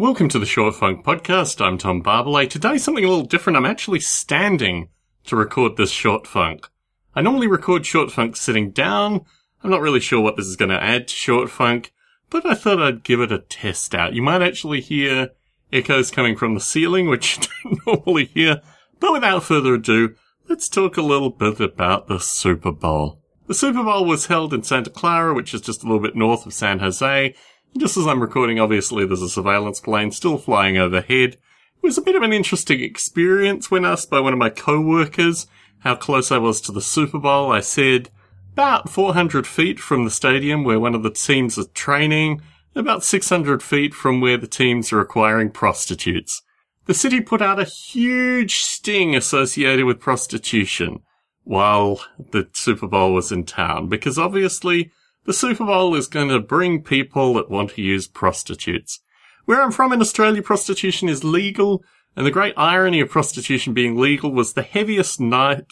Welcome to the Short Funk Podcast. I'm Tom Barbalay. Today, something a little different. I'm actually standing to record this Short Funk. I normally record Short Funk sitting down. I'm not really sure what this is going to add to Short Funk, but I thought I'd give it a test out. You might actually hear echoes coming from the ceiling, which you don't normally hear. But without further ado, let's talk a little bit about the Super Bowl. The Super Bowl was held in Santa Clara, which is just a little bit north of San Jose. Just as I'm recording, obviously, there's a surveillance plane still flying overhead. It was a bit of an interesting experience when asked by one of my co-workers how close I was to the Super Bowl. I said about 400 feet from the stadium where one of the teams is training, and about 600 feet from where the teams are acquiring prostitutes. The city put out a huge sting associated with prostitution while the Super Bowl was in town, because obviously the Super Bowl is going to bring people that want to use prostitutes. Where I'm from in Australia, prostitution is legal, and the great irony of prostitution being legal was the heaviest night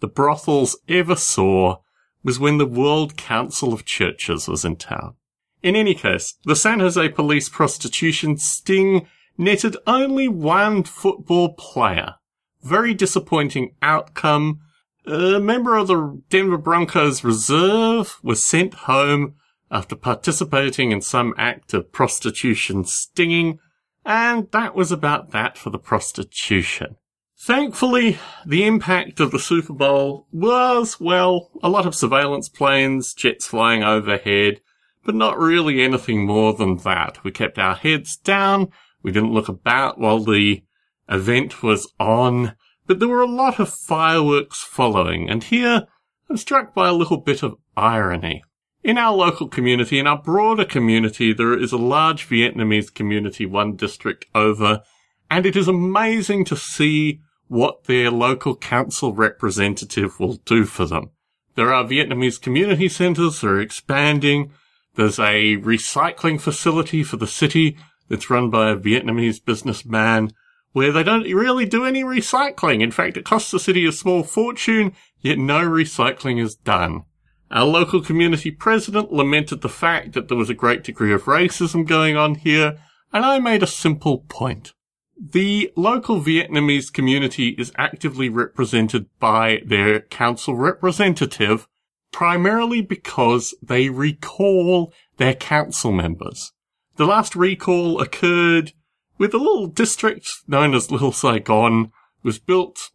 the brothels ever saw was when the World Council of Churches was in town. In any case, the San Jose police prostitution sting netted only one football player. Very disappointing outcome. A member of the Denver Broncos reserve was sent home after participating in some act of prostitution stinging, and that was about that for the prostitution. Thankfully, the impact of the Super Bowl was, well, a lot of surveillance planes, jets flying overhead, but not really anything more than that. We kept our heads down. We didn't look about while the event was on, but there were a lot of fireworks following, and here I'm struck by a little bit of irony. In our local community, in our broader community, there is a large Vietnamese community one district over, and it is amazing to see what their local council representative will do for them. There are Vietnamese community centres that are expanding. There's a recycling facility for the city that's run by a Vietnamese businessman where they don't really do any recycling. In fact, it costs the city a small fortune, yet no recycling is done. Our local community president lamented the fact that there was a great degree of racism going on here, and I made a simple point. The local Vietnamese community is actively represented by their council representative, primarily because they recall their council members. The last recall occurred with a little district known as Little Saigon. It was built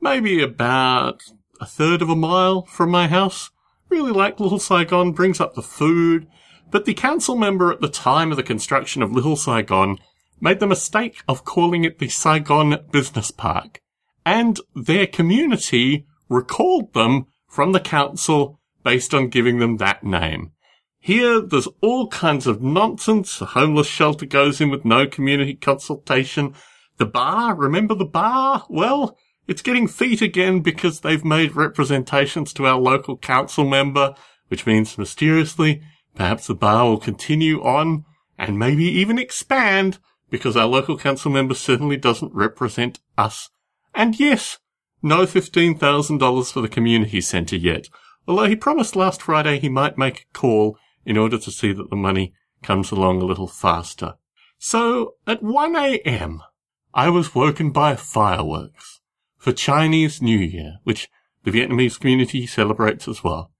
maybe about a third of a mile from my house. Really like Little Saigon, brings up the food. But the council member at the time of the construction of Little Saigon made the mistake of calling it the Saigon Business Park. And their community recalled them from the council based on giving them that name. Here, there's all kinds of nonsense. A homeless shelter goes in with no community consultation. The bar, remember the bar? Well, it's getting feet again because they've made representations to our local council member, which means mysteriously, perhaps the bar will continue on and maybe even expand because our local council member certainly doesn't represent us. And yes, no $15,000 for the community centre yet, although he promised last Friday he might make a call in order to see that the money comes along a little faster. So, at 1 a.m, I was woken by fireworks for Chinese New Year, which the Vietnamese community celebrates as well.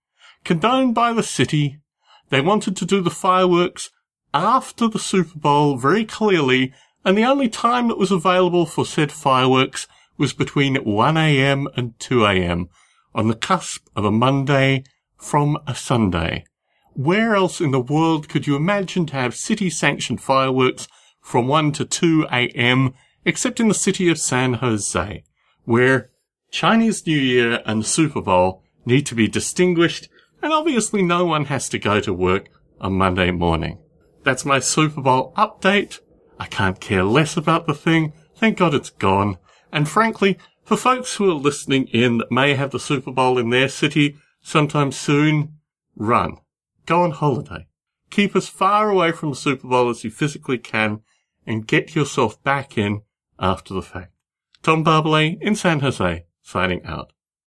Condoned by the city, they wanted to do the fireworks after the Super Bowl very clearly, and the only time that was available for said fireworks was between 1 a.m. and 2 a.m, on the cusp of a Monday from a Sunday. Where else in the world could you imagine to have city-sanctioned fireworks from 1 to 2 a.m., except in the city of San Jose, where Chinese New Year and the Super Bowl need to be distinguished, and obviously no one has to go to work on Monday morning. That's my Super Bowl update. I can't care less about the thing. Thank God it's gone. And frankly, for folks who are listening in that may have the Super Bowl in their city sometime soon, run. Go on holiday. Keep as far away from the Super Bowl as you physically can and get yourself back in after the fact. Tom Barbalay in San Jose, signing out.